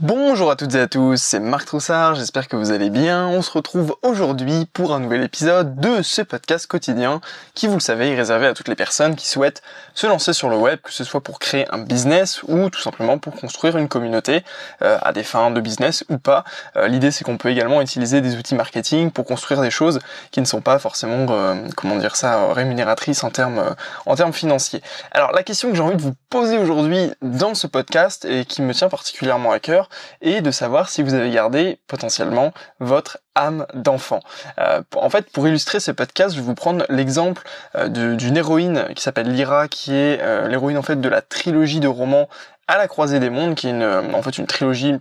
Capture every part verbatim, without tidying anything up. Bonjour à toutes et à tous, c'est Marc Troussard, j'espère que vous allez bien. On se retrouve aujourd'hui pour un nouvel épisode de ce podcast quotidien qui, vous le savez, est réservé à toutes les personnes qui souhaitent se lancer sur le web, que ce soit pour créer un business ou tout simplement pour construire une communauté euh, à des fins de business ou pas. Euh, L'idée, c'est qu'on peut également utiliser des outils marketing pour construire des choses qui ne sont pas forcément, euh, comment dire ça, rémunératrices en termes, euh, en termes financiers. Alors, la question que j'ai envie de vous poser aujourd'hui dans ce podcast et qui me tient particulièrement à cœur, et de savoir si vous avez gardé potentiellement votre âme d'enfant. Euh, en fait, pour illustrer ce podcast, je vais vous prendre l'exemple euh, d'une héroïne qui s'appelle Lyra, qui est euh, l'héroïne en fait de la trilogie de romans À la croisée des mondes, qui est une, euh, en fait une trilogie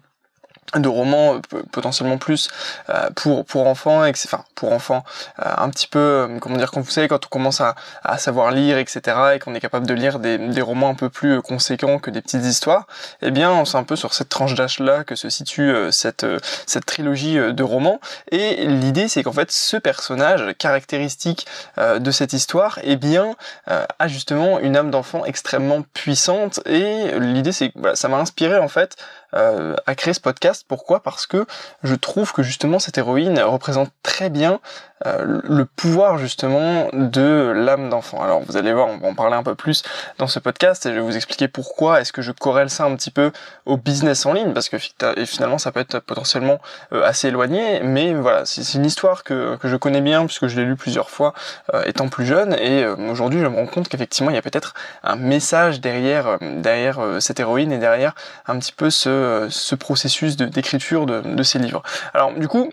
de romans euh, potentiellement plus euh, pour pour enfants, et que, enfin pour enfants euh, un petit peu euh, comment dire, quand vous savez, quand on commence à, à savoir lire, etc., et qu'on est capable de lire des, des romans un peu plus conséquents que des petites histoires, et eh bien c'est un peu sur cette tranche d'âge là que se situe euh, cette euh, cette trilogie euh, de romans. Et l'idée, c'est qu'en fait ce personnage caractéristique euh, de cette histoire, et eh bien euh, a justement une âme d'enfant extrêmement puissante. Et l'idée, c'est que voilà, ça m'a inspiré en fait Euh, à créer ce podcast. Pourquoi ? Parce que je trouve que justement cette héroïne représente très bien euh, le pouvoir justement de l'âme d'enfant. Alors vous allez voir, on va en parler un peu plus dans ce podcast, et je vais vous expliquer pourquoi est-ce que je corrèle ça un petit peu au business en ligne, parce que et finalement ça peut être potentiellement euh, assez éloigné, mais voilà, c'est une histoire que, que je connais bien puisque je l'ai lu plusieurs fois euh, étant plus jeune, et euh, aujourd'hui je me rends compte qu'effectivement il y a peut-être un message derrière, euh, derrière euh, cette héroïne et derrière un petit peu ce ce processus d'écriture de, de, de ces livres. Alors du coup,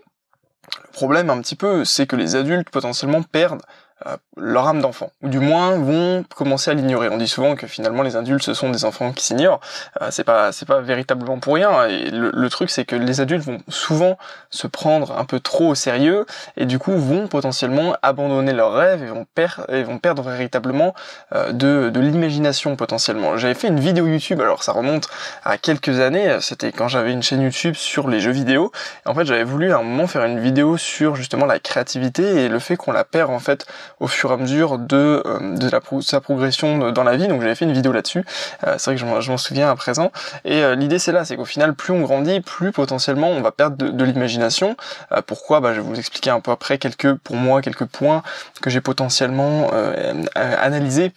le problème un petit peu, c'est que les adultes potentiellement perdent Euh, leur âme d'enfant, ou du moins vont commencer à l'ignorer. On dit souvent que finalement les adultes, ce sont des enfants qui s'ignorent. Euh, c'est pas c'est pas véritablement pour rien. Et le, le truc, c'est que les adultes vont souvent se prendre un peu trop au sérieux, et du coup vont potentiellement abandonner leurs rêves et vont perdre et vont perdre véritablement euh, de de l'imagination potentiellement. J'avais fait une vidéo YouTube, alors ça remonte à quelques années, c'était quand j'avais une chaîne YouTube sur les jeux vidéo. Et en fait, j'avais voulu à un moment faire une vidéo sur justement la créativité et le fait qu'on la perd en fait au fur et à mesure de, euh, de la pro sa progression de, dans la vie. Donc j'avais fait une vidéo là-dessus, euh, c'est vrai que je m'en souviens à présent, et euh, l'idée c'est là, c'est qu'au final plus on grandit, plus potentiellement on va perdre de, de l'imagination. Euh, pourquoi ? Bah, je vais vous expliquer un peu après quelques, pour moi, quelques points que j'ai potentiellement euh, analysés.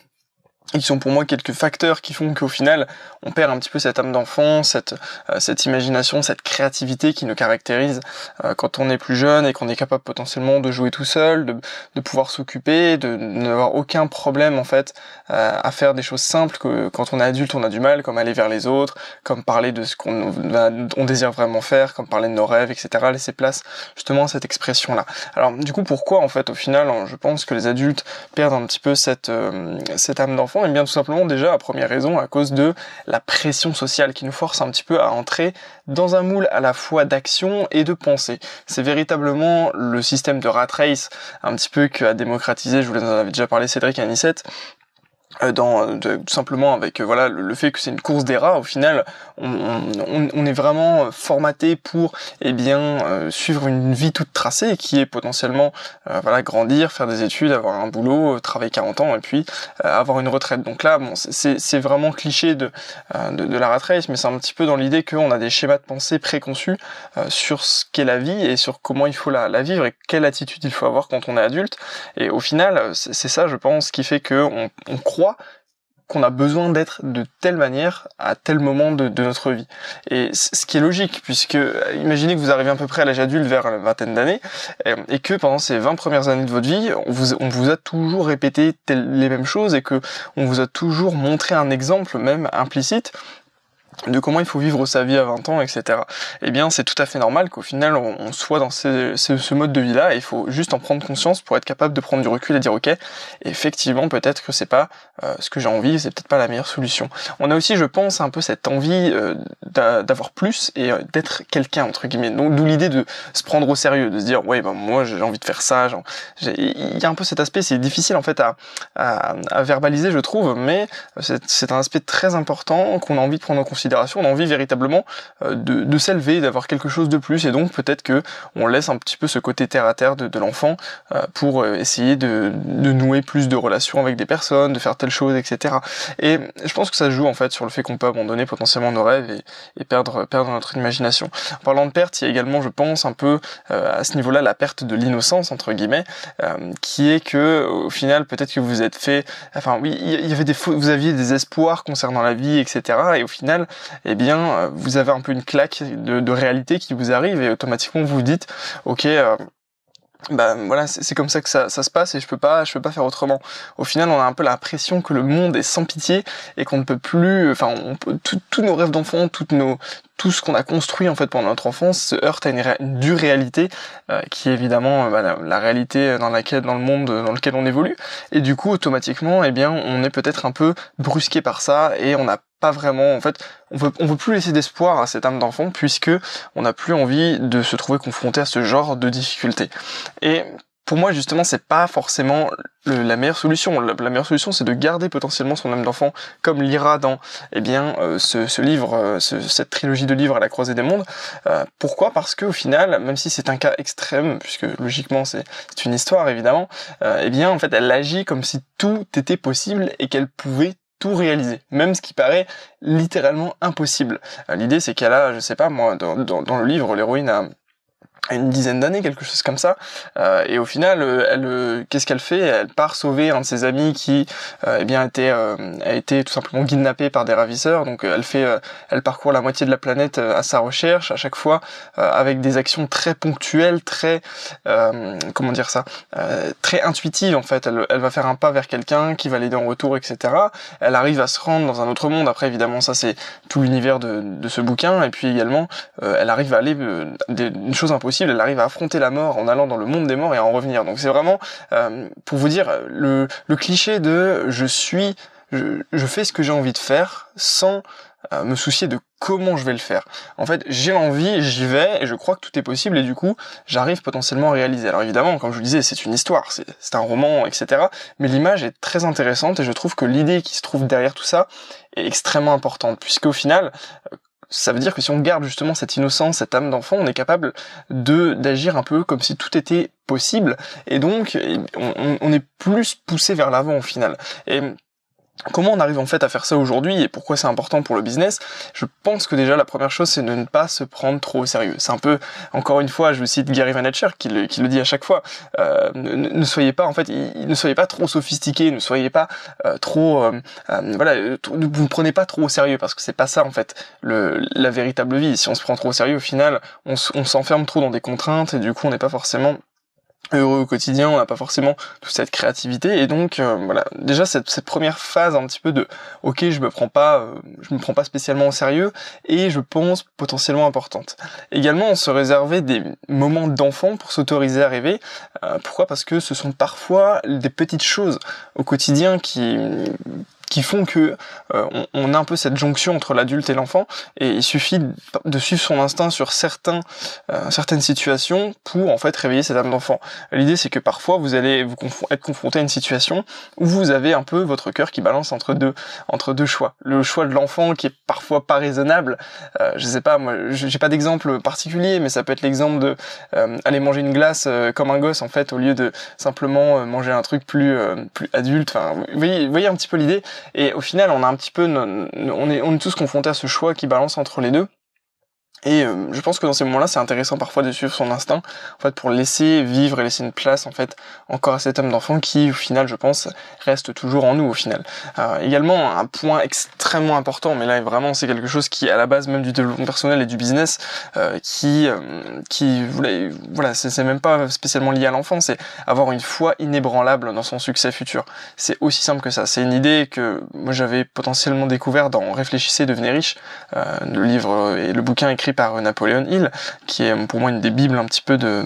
Ils sont pour moi quelques facteurs qui font qu'au final, on perd un petit peu cette âme d'enfant, cette, euh, cette imagination, cette créativité qui nous caractérise euh, quand on est plus jeune et qu'on est capable potentiellement de jouer tout seul, de, de pouvoir s'occuper, de, de n'avoir aucun problème en fait euh, à faire des choses simples que quand on est adulte, on a du mal, comme aller vers les autres, comme parler de ce qu'on on désire vraiment faire, comme parler de nos rêves, et cetera. Laisser place justement à cette expression-là. Alors du coup, pourquoi en fait au final, je pense que les adultes perdent un petit peu cette, euh, cette âme d'enfant? Et bien tout simplement, déjà, première raison, à cause de la pression sociale qui nous force un petit peu à entrer dans un moule à la fois d'action et de pensée. C'est véritablement le système de rat race un petit peu qu'a démocratisé, je vous en avais déjà parlé, Cédric Anissette, dans de, tout simplement avec euh, voilà le, le fait que c'est une course des rats. Au final, on, on, on est vraiment formaté pour eh bien euh, suivre une vie toute tracée qui est potentiellement euh, voilà grandir, faire des études, avoir un boulot, travailler quarante ans et puis euh, avoir une retraite. Donc là, bon, c'est c'est vraiment cliché de, euh, de de la rat race, mais c'est un petit peu dans l'idée qu'on a des schémas de pensée préconçus euh, sur ce qu'est la vie et sur comment il faut la, la vivre et quelle attitude il faut avoir quand on est adulte. Et au final, c'est ça, je pense, qui fait que on, on croit qu'on a besoin d'être de telle manière à tel moment de, de notre vie. Et ce qui est logique, puisque imaginez que vous arrivez à peu près à l'âge adulte, vers la vingtaine d'années, et que pendant ces vingt premières années de votre vie, on vous, on vous a toujours répété tel, les mêmes choses, et que on vous a toujours montré un exemple, même implicite, de comment il faut vivre sa vie à vingt ans, et cetera. Eh bien, c'est tout à fait normal qu'au final, on, on soit dans ce, ce, ce mode de vie-là, et il faut juste en prendre conscience pour être capable de prendre du recul et dire « Ok, effectivement, peut-être que c'est pas euh, ce que j'ai envie, c'est peut-être pas la meilleure solution. » On a aussi, je pense, un peu cette envie euh, d'avoir plus et euh, d'être quelqu'un, entre guillemets. Donc, d'où l'idée de se prendre au sérieux, de se dire « Ouais, ben moi, j'ai envie de faire ça. » Il y a un peu cet aspect, c'est difficile, en fait, à, à, à verbaliser, je trouve, mais c'est un aspect très important qu'on a envie de prendre en considération considération, on a envie véritablement euh, de, de s'élever, d'avoir quelque chose de plus, et donc peut-être que on laisse un petit peu ce côté terre à terre de, de l'enfant euh, pour essayer de, de nouer plus de relations avec des personnes, de faire telle chose, et cetera. Et je pense que ça joue en fait sur le fait qu'on peut abandonner potentiellement nos rêves et, et perdre, perdre notre imagination. En parlant de perte, il y a également, je pense, un peu euh, à ce niveau-là la perte de l'innocence entre guillemets, euh, qui est que au final peut-être que vous êtes fait, enfin oui, il y avait des vous aviez des espoirs concernant la vie, et cetera. Et au final, eh bien, vous avez un peu une claque de, de réalité qui vous arrive et automatiquement vous dites, ok. Euh, bah voilà, c'est comme ça que ça, ça se passe et je peux pas je peux pas faire autrement. Au final, on a un peu l'impression que le monde est sans pitié et qu'on ne peut plus, enfin on peut, tout, tous nos rêves d'enfant, toutes nos tout ce qu'on a construit en fait pendant notre enfance se heurte à une, réa une dure réalité euh, qui est évidemment euh, bah, la, la réalité dans laquelle dans le monde dans lequel on évolue, et du coup automatiquement eh bien on est peut-être un peu brusqué par ça et on n'a pas vraiment, en fait, on veut, on veut plus laisser d'espoir à cette âme d'enfant puisque on n'a plus envie de se trouver confronté à ce genre de difficultés. Et pour moi, justement, c'est pas forcément le, la meilleure solution. La, la meilleure solution, c'est de garder potentiellement son âme d'enfant, comme Lyra dans, eh bien, euh, ce, ce livre, euh, ce, cette trilogie de livres à la croisée des mondes. Euh, pourquoi? Parce que, au final, même si c'est un cas extrême, puisque logiquement c'est une histoire évidemment, euh, eh bien, en fait, elle agit comme si tout était possible et qu'elle pouvait tout réaliser, même ce qui paraît littéralement impossible. Euh, L'idée, c'est qu'elle a, je sais pas moi, dans, dans, dans le livre, l'héroïne a une dizaine d'années, quelque chose comme ça, euh, et au final, euh, elle, euh, qu'est-ce qu'elle fait? Elle part sauver un de ses amis qui, euh, eh bien, était, euh, a été tout simplement kidnappé par des ravisseurs. Donc, euh, elle fait, euh, elle parcourt la moitié de la planète euh, à sa recherche, à chaque fois, euh, avec des actions très ponctuelles, très, euh, comment dire ça, euh, très intuitives en fait. Elle, elle va faire un pas vers quelqu'un qui va l'aider en retour, et cetera. Elle arrive à se rendre dans un autre monde. Après, évidemment, ça c'est tout l'univers de, de ce bouquin. Et puis également, euh, elle arrive à aller euh, des, une chose impossible. Elle arrive à affronter la mort en allant dans le monde des morts et à en revenir. Donc c'est vraiment, euh, pour vous dire, le, le cliché de « je suis, je, je fais ce que j'ai envie de faire sans euh, me soucier de comment je vais le faire ». En fait, j'ai l'envie, j'y vais et je crois que tout est possible et du coup, j'arrive potentiellement à réaliser. Alors évidemment, comme je vous disais, c'est une histoire, c'est un roman, et cetera. Mais l'image est très intéressante et je trouve que l'idée qui se trouve derrière tout ça est extrêmement importante, puisqu'au final, euh, ça veut dire que si on garde justement cette innocence, cette âme d'enfant, on est capable de d'agir un peu comme si tout était possible, et donc on, on est plus poussé vers l'avant au final. Et comment on arrive en fait à faire ça aujourd'hui et pourquoi c'est important pour le business? Je pense que déjà la première chose, c'est de ne pas se prendre trop au sérieux. C'est un peu, encore une fois, je vous cite Gary Vaynerchuk qui le, qui le dit à chaque fois, euh, ne, ne soyez pas en fait, ne soyez pas trop sophistiqués, ne soyez pas euh, trop, euh, euh, voilà, ne vous prenez pas trop au sérieux parce que c'est pas ça en fait le, la véritable vie. Si on se prend trop au sérieux, au final, on s'enferme trop dans des contraintes et du coup, on n'est pas forcément heureux au quotidien, on n'a pas forcément toute cette créativité, et donc euh, voilà, déjà cette, cette première phase un petit peu de ok, je me prends pas euh, je me prends pas spécialement au sérieux, et je pense potentiellement importante. Également, on se réservait des moments d'enfant pour s'autoriser à rêver. Euh, pourquoi? Parce que ce sont parfois des petites choses au quotidien qui qui font que euh, on, on a un peu cette jonction entre l'adulte et l'enfant, et il suffit de suivre son instinct sur certains, euh, certaines situations pour en fait réveiller cette âme d'enfant. L'idée, c'est que parfois vous allez vous conf être confronté à une situation où vous avez un peu votre cœur qui balance entre deux entre deux choix. Le choix de l'enfant qui est parfois pas raisonnable. Euh, je sais pas, moi, j'ai pas d'exemple particulier, mais ça peut être l'exemple de euh, aller manger une glace euh, comme un gosse en fait, au lieu de simplement euh, manger un truc plus euh, plus adulte. Enfin, vous voyez, vous voyez un petit peu l'idée. Et au final, on a un petit peu, on est, on est tous confrontés à ce choix qui balance entre les deux. Et euh, je pense que dans ces moments-là, c'est intéressant parfois de suivre son instinct, en fait, pour laisser vivre et laisser une place, en fait, encore à cet homme d'enfant qui, au final, je pense, reste toujours en nous, au final. Euh, également, un point extrêmement important, mais là, vraiment, c'est quelque chose qui, à la base même du développement personnel et du business, euh, qui, euh, qui, voilà, c'est même pas spécialement lié à l'enfant, c'est avoir une foi inébranlable dans son succès futur. C'est aussi simple que ça. C'est une idée que moi, j'avais potentiellement découvert dans Réfléchissez devenez riche, euh, le livre et le bouquin écrit par Napoléon Hill, qui est pour moi une des bibles un petit peu de,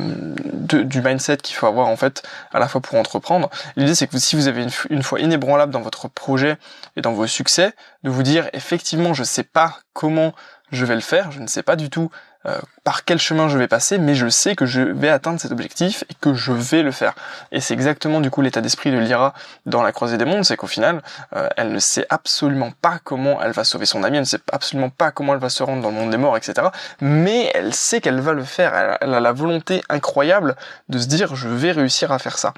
de du mindset qu'il faut avoir en fait à la fois pour entreprendre. L'idée, c'est que si vous avez une, une foi inébranlable dans votre projet et dans vos succès, de vous dire effectivement je sais pas comment je vais le faire, je ne sais pas du tout euh, par quel chemin je vais passer, mais je sais que je vais atteindre cet objectif et que je vais le faire. Et c'est exactement du coup l'état d'esprit de Lyra dans La Croisée des Mondes, c'est qu'au final, euh, elle ne sait absolument pas comment elle va sauver son ami, elle ne sait absolument pas comment elle va se rendre dans le monde des morts, et cetera. Mais elle sait qu'elle va le faire, elle, elle a la volonté incroyable de se dire « je vais réussir à faire ça ».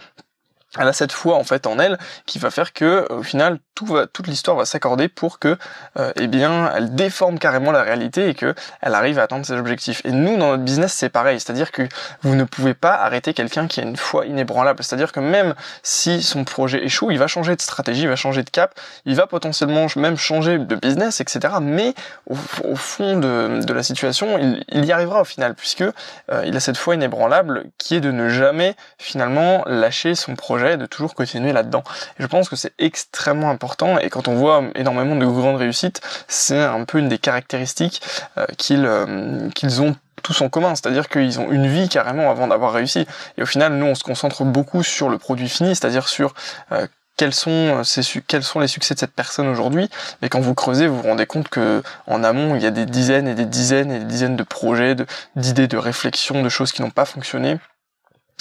Elle a cette foi en fait en elle qui va faire que au final tout va, toute l'histoire va s'accorder pour que euh, eh bien elle déforme carrément la réalité et que elle arrive à atteindre ses objectifs. Et nous dans notre business c'est pareil, c'est-à-dire que vous ne pouvez pas arrêter quelqu'un qui a une foi inébranlable. C'est-à-dire que même si son projet échoue, il va changer de stratégie, il va changer de cap, il va potentiellement même changer de business, et cetera. Mais au, au fond de, de la situation, il, il y arrivera au final puisque euh, il a cette foi inébranlable qui est de ne jamais finalement lâcher son projet, de toujours continuer là-dedans. Je pense que c'est extrêmement important et quand on voit énormément de grandes réussites, c'est un peu une des caractéristiques euh, qu'ils euh, qu'ils ont tous en commun, c'est-à-dire qu'ils ont une vie carrément avant d'avoir réussi. Et au final, nous, on se concentre beaucoup sur le produit fini, c'est-à-dire sur euh, Quels sont, ces, quels sont les succès de cette personne aujourd'hui, mais quand vous creusez, vous vous rendez compte que en amont, il y a des dizaines et des dizaines et des dizaines de projets, d'idées, de, de réflexions, de choses qui n'ont pas fonctionné.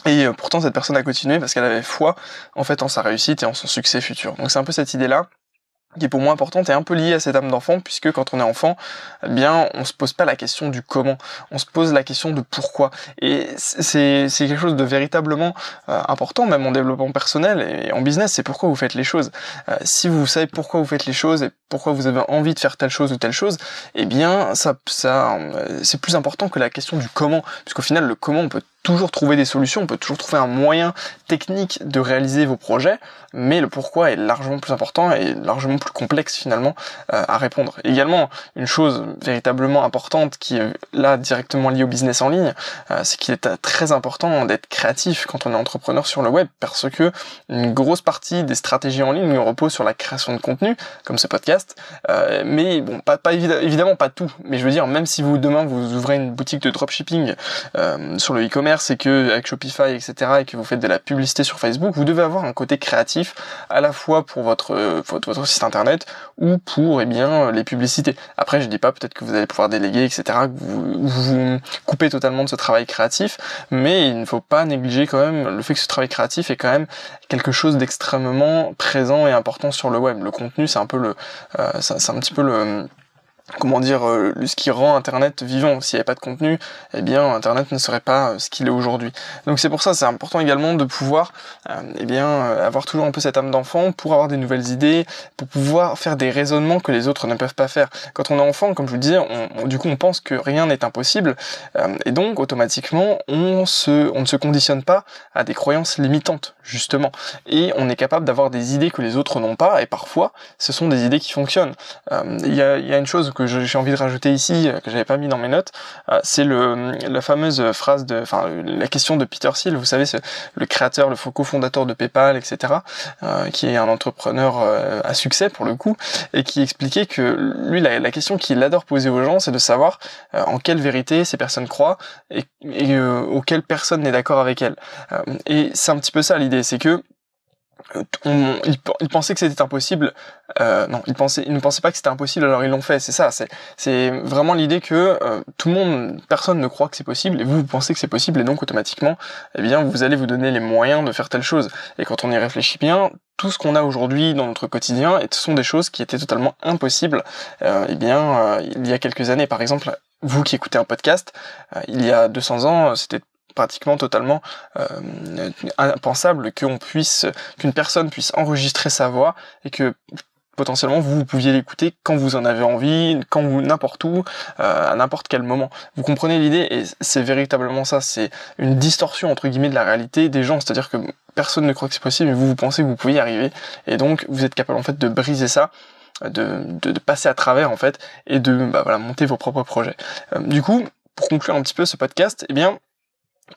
Et pourtant, cette personne a continué parce qu'elle avait foi, en fait, en sa réussite et en son succès futur. Donc, c'est un peu cette idée-là qui est pour moi importante et un peu liée à cette âme d'enfant, puisque quand on est enfant, eh bien, on se pose pas la question du comment, on se pose la question de pourquoi. Et c'est c'est quelque chose de véritablement euh, important, même en développement personnel et en business, c'est pourquoi vous faites les choses. Euh, si vous savez pourquoi vous faites les choses et pourquoi vous avez envie de faire telle chose ou telle chose, eh bien, ça, ça, euh, c'est plus important que la question du comment, puisqu'au final, le comment, on peut toujours trouver des solutions, on peut toujours trouver un moyen technique de réaliser vos projets, mais le pourquoi est largement plus important et largement plus complexe finalement euh, à répondre. Également, une chose véritablement importante qui est là directement liée au business en ligne, euh, c'est qu'il est très important d'être créatif quand on est entrepreneur sur le web, parce que une grosse partie des stratégies en ligne repose sur la création de contenu, comme ce podcast, euh, mais bon, pas, pas évidemment pas tout, mais je veux dire, même si vous demain vous ouvrez une boutique de dropshipping euh, sur le e-commerce, c'est que avec Shopify, et cetera, et que vous faites de la publicité sur Facebook, vous devez avoir un côté créatif à la fois pour votre votre, votre site internet ou pour eh bien les publicités. Après, je dis pas peut-être que vous allez pouvoir déléguer, et cetera, que vous vous coupez totalement de ce travail créatif, mais il ne faut pas négliger quand même le fait que ce travail créatif est quand même quelque chose d'extrêmement présent et important sur le web. Le contenu, c'est un peu le, euh, c'est un petit peu le comment dire, euh, ce qui rend Internet vivant. S'il n'y avait pas de contenu, eh bien Internet ne serait pas euh, ce qu'il est aujourd'hui. Donc c'est pour ça, c'est important également de pouvoir euh, eh bien, euh, avoir toujours un peu cette âme d'enfant pour avoir des nouvelles idées, pour pouvoir faire des raisonnements que les autres ne peuvent pas faire. Quand on est enfant, comme je vous le disais, on, on, du coup on pense que rien n'est impossible, euh, et donc automatiquement on, se, on ne se conditionne pas à des croyances limitantes, justement. Et on est capable d'avoir des idées que les autres n'ont pas, et parfois ce sont des idées qui fonctionnent. Euh, y a, y a une chose que j'ai envie de rajouter ici, que j'avais pas mis dans mes notes, c'est le la fameuse phrase de, enfin la question de Peter Thiel, vous savez, c'est le créateur, le cofondateur de PayPal, et cetera, euh, qui est un entrepreneur euh, à succès pour le coup, et qui expliquait que lui la, la question qu'il adore poser aux gens, c'est de savoir euh, en quelle vérité ces personnes croient et, et euh, auxquelles personne n'est d'accord avec elles. Euh, et c'est un petit peu ça l'idée, c'est que On, ils, ils pensaient que c'était impossible. Euh, non, ils, pensaient, ils ne pensaient pas que c'était impossible, alors ils l'ont fait. C'est ça. C'est, c'est vraiment l'idée que euh, tout le monde, personne ne croit que c'est possible, et vous, vous pensez que c'est possible, et donc automatiquement, eh bien, vous allez vous donner les moyens de faire telle chose. Et quand on y réfléchit bien, tout ce qu'on a aujourd'hui dans notre quotidien, et ce sont des choses qui étaient totalement impossibles. Euh, eh bien, euh, il y a quelques années, par exemple, vous qui écoutez un podcast, euh, il y a deux cents ans, c'était pratiquement totalement euh, impensable qu'on puisse, qu'une personne puisse enregistrer sa voix et que potentiellement vous, vous pouviez l'écouter quand vous en avez envie, quand vous, n'importe où, euh, à n'importe quel moment. Vous comprenez l'idée, et c'est véritablement ça, c'est une distorsion entre guillemets de la réalité des gens, c'est-à-dire que personne ne croit que c'est possible, mais vous, vous pensez que vous pouvez y arriver, et donc vous êtes capable en fait de briser ça, de, de, de passer à travers en fait, et de bah, voilà, monter vos propres projets. Euh, du coup, pour conclure un petit peu ce podcast, eh bien,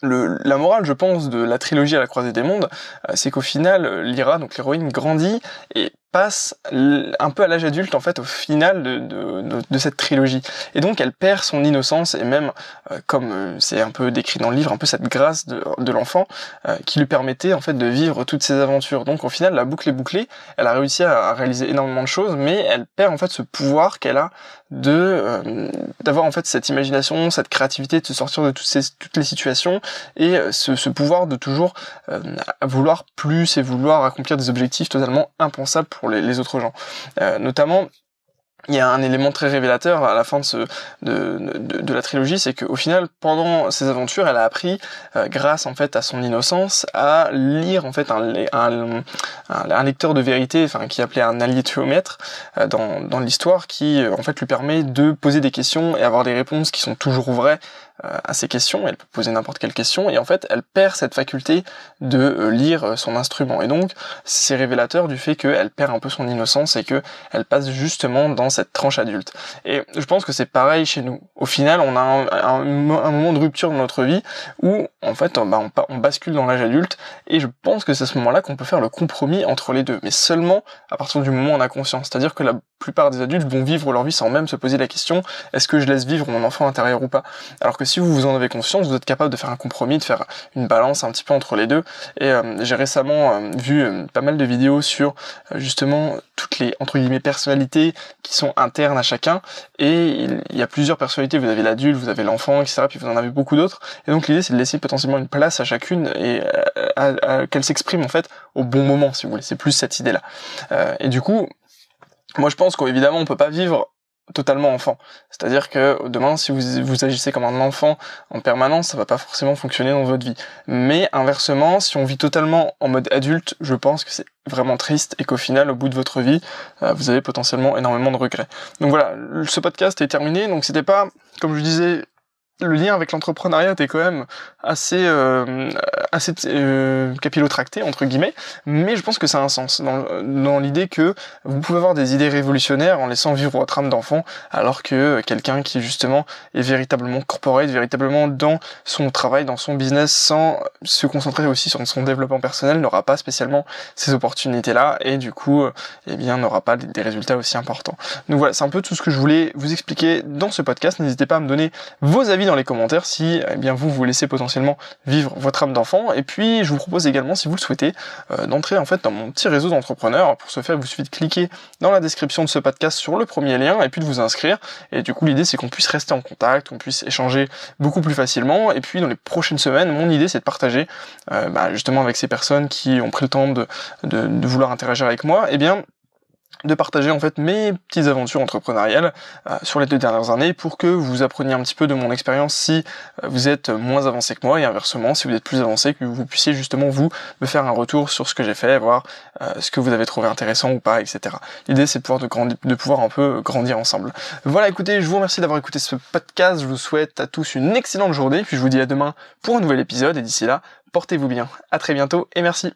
Le, la morale, je pense, de la trilogie À la croisée des mondes, euh, c'est qu'au final, Lyra, donc l'héroïne, grandit et passe un peu à l'âge adulte en fait au final de, de, de, de cette trilogie, et donc elle perd son innocence et même euh, comme euh, c'est un peu décrit dans le livre, un peu cette grâce de, de l'enfant euh, qui lui permettait en fait de vivre toutes ses aventures. Donc au final la boucle est bouclée, elle a réussi à, à réaliser énormément de choses, mais elle perd en fait ce pouvoir qu'elle a de euh, d'avoir en fait cette imagination, cette créativité, de se sortir de toutes ces toutes les situations, et euh, ce, ce pouvoir de toujours euh, vouloir plus et vouloir accomplir des objectifs totalement impensables pour pour les, les autres gens. Euh, notamment, il y a un élément très révélateur à la fin de, ce, de, de, de la trilogie, c'est qu'au final, pendant ses aventures, elle a appris, euh, grâce en fait à son innocence, à lire en fait un, un, un, un lecteur de vérité, enfin qui est appelé un allié-théomètre euh, dans, dans l'histoire, qui euh, en fait lui permet de poser des questions et avoir des réponses qui sont toujours vraies à ses questions. Elle peut poser n'importe quelle question, et en fait elle perd cette faculté de lire son instrument, et donc c'est révélateur du fait qu'elle perd un peu son innocence et que elle passe justement dans cette tranche adulte. Et je pense que c'est pareil chez nous. Au final on a un, un, un moment de rupture dans notre vie où en fait on, bah, on, on bascule dans l'âge adulte, et je pense que c'est à ce moment là qu'on peut faire le compromis entre les deux, mais seulement à partir du moment où on a conscience. C'est-à-dire que la plupart des adultes vont vivre leur vie sans même se poser la question est-ce que je laisse vivre mon enfant intérieur ou pas, alors que si vous vous en avez conscience, vous êtes capable de faire un compromis, de faire une balance un petit peu entre les deux. Et euh, j'ai récemment euh, vu euh, pas mal de vidéos sur euh, justement toutes les entre guillemets personnalités qui sont internes à chacun. Et il, il y a plusieurs personnalités. Vous avez l'adulte, vous avez l'enfant, et cetera. Puis vous en avez beaucoup d'autres. Et donc l'idée c'est de laisser potentiellement une place à chacune et euh, à, à, qu'elle s'exprime en fait au bon moment, si vous voulez. C'est plus cette idée-là. Euh, et du coup, moi je pense qu'évidemment on peut pas vivre totalement enfant. C'est-à-dire que demain, si vous, vous agissez comme un enfant en permanence, ça va pas forcément fonctionner dans votre vie. Mais inversement, si on vit totalement en mode adulte, je pense que c'est vraiment triste et qu'au final, au bout de votre vie, euh, vous avez potentiellement énormément de regrets. Donc voilà, ce podcast est terminé. Donc c'était pas, comme je disais, le lien avec l'entrepreneuriat était quand même assez euh, assez euh, capillotracté entre guillemets, mais je pense que ça a un sens dans, dans l'idée que vous pouvez avoir des idées révolutionnaires en laissant vivre votre âme d'enfant, alors que quelqu'un qui justement est véritablement corporate, véritablement dans son travail, dans son business, sans se concentrer aussi sur son développement personnel, n'aura pas spécialement ces opportunités là, et du coup eh bien n'aura pas des résultats aussi importants. Donc voilà, c'est un peu tout ce que je voulais vous expliquer dans ce podcast. N'hésitez pas à me donner vos avis dans les commentaires si eh bien vous vous laissez potentiellement vivre votre âme d'enfant. Et puis je vous propose également, si vous le souhaitez, euh, d'entrer en fait dans mon petit réseau d'entrepreneurs. Pour ce faire, il vous suffit de cliquer dans la description de ce podcast sur le premier lien et puis de vous inscrire. Et du coup l'idée c'est qu'on puisse rester en contact, qu'on puisse échanger beaucoup plus facilement. Et puis dans les prochaines semaines, mon idée c'est de partager euh, bah, justement avec ces personnes qui ont pris le temps de, de, de vouloir interagir avec moi, eh bien de partager en fait mes petites aventures entrepreneuriales euh, sur les deux dernières années, pour que vous appreniez un petit peu de mon expérience si vous êtes moins avancé que moi, et inversement si vous êtes plus avancé, que vous puissiez justement vous me faire un retour sur ce que j'ai fait, voir euh, ce que vous avez trouvé intéressant ou pas, et cetera. L'idée c'est de pouvoir, de, grandi- de pouvoir un peu grandir ensemble. Voilà, écoutez, je vous remercie d'avoir écouté ce podcast, je vous souhaite à tous une excellente journée, puis je vous dis à demain pour un nouvel épisode, et d'ici là, portez-vous bien, à très bientôt et merci.